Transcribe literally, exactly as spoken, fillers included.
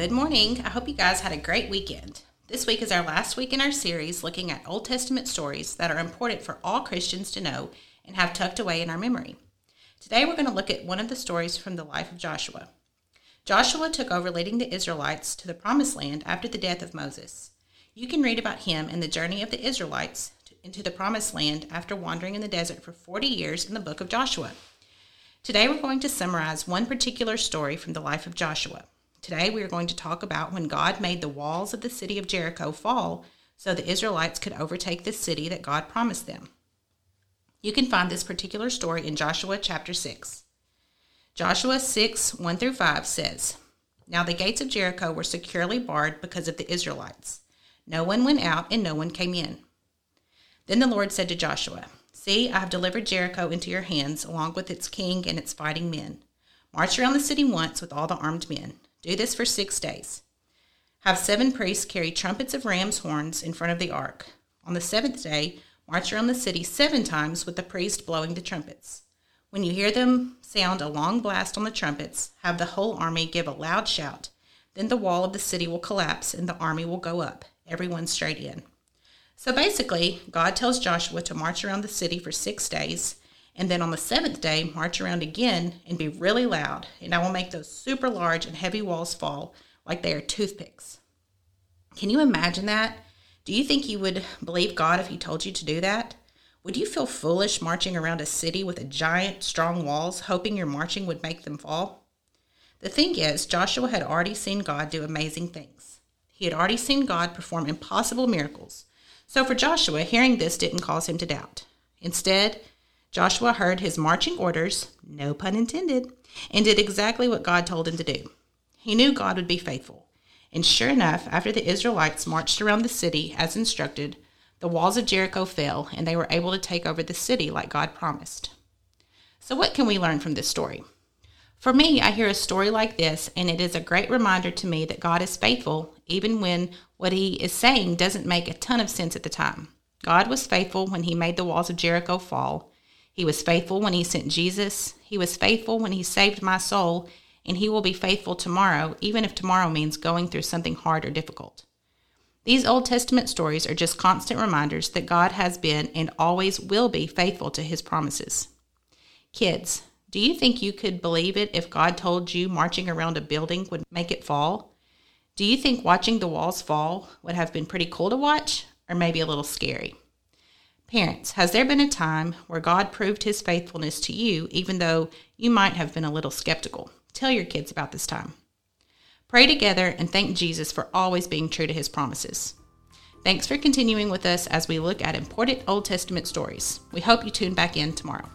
Good morning. I hope you guys had a great weekend. This week is our last week in our series looking at Old Testament stories that are important for all Christians to know and have tucked away in our memory. Today we're going to look at one of the stories from the life of Joshua. Joshua took over leading the Israelites to the Promised Land after the death of Moses. You can read about him and the journey of the Israelites into the Promised Land after wandering in the desert for forty years in the book of Joshua. Today we're going to summarize one particular story from the life of Joshua. Today we are going to talk about when God made the walls of the city of Jericho fall so the Israelites could overtake the city that God promised them. You can find this particular story in Joshua chapter six. Joshua six, one through five says, "Now the gates of Jericho were securely barred because of the Israelites. No one went out and no one came in. Then the Lord said to Joshua, 'See, I have delivered Jericho into your hands along with its king and its fighting men. March around the city once with all the armed men. Do this for six days. Have seven priests carry trumpets of ram's horns in front of the ark. On the seventh day, march around the city seven times with the priest blowing the trumpets. When you hear them sound a long blast on the trumpets, have the whole army give a loud shout. Then the wall of the city will collapse and the army will go up, everyone straight in.'" So basically, God tells Joshua to march around the city for six days, and then on the seventh day, march around again and be really loud, and I will make those super large and heavy walls fall like they are toothpicks. Can you imagine that? Do you think you would believe God if he told you to do that? Would you feel foolish marching around a city with a giant, strong walls, hoping your marching would make them fall? The thing is, Joshua had already seen God do amazing things. He had already seen God perform impossible miracles. So for Joshua, hearing this didn't cause him to doubt. Instead, Joshua heard his marching orders, no pun intended, and did exactly what God told him to do. He knew God would be faithful. And sure enough, after the Israelites marched around the city as instructed, the walls of Jericho fell, and they were able to take over the city like God promised. So what can we learn from this story? For me, I hear a story like this, and it is a great reminder to me that God is faithful, even when what he is saying doesn't make a ton of sense at the time. God was faithful when he made the walls of Jericho fall. He was faithful when he sent Jesus. He was faithful when he saved my soul, and he will be faithful tomorrow, even if tomorrow means going through something hard or difficult. These Old Testament stories are just constant reminders that God has been and always will be faithful to his promises. Kids, do you think you could believe it if God told you marching around a building would make it fall? Do you think watching the walls fall would have been pretty cool to watch, or maybe a little scary? Parents, has there been a time where God proved his faithfulness to you, even though you might have been a little skeptical? Tell your kids about this time. Pray together and thank Jesus for always being true to his promises. Thanks for continuing with us as we look at important Old Testament stories. We hope you tune back in tomorrow.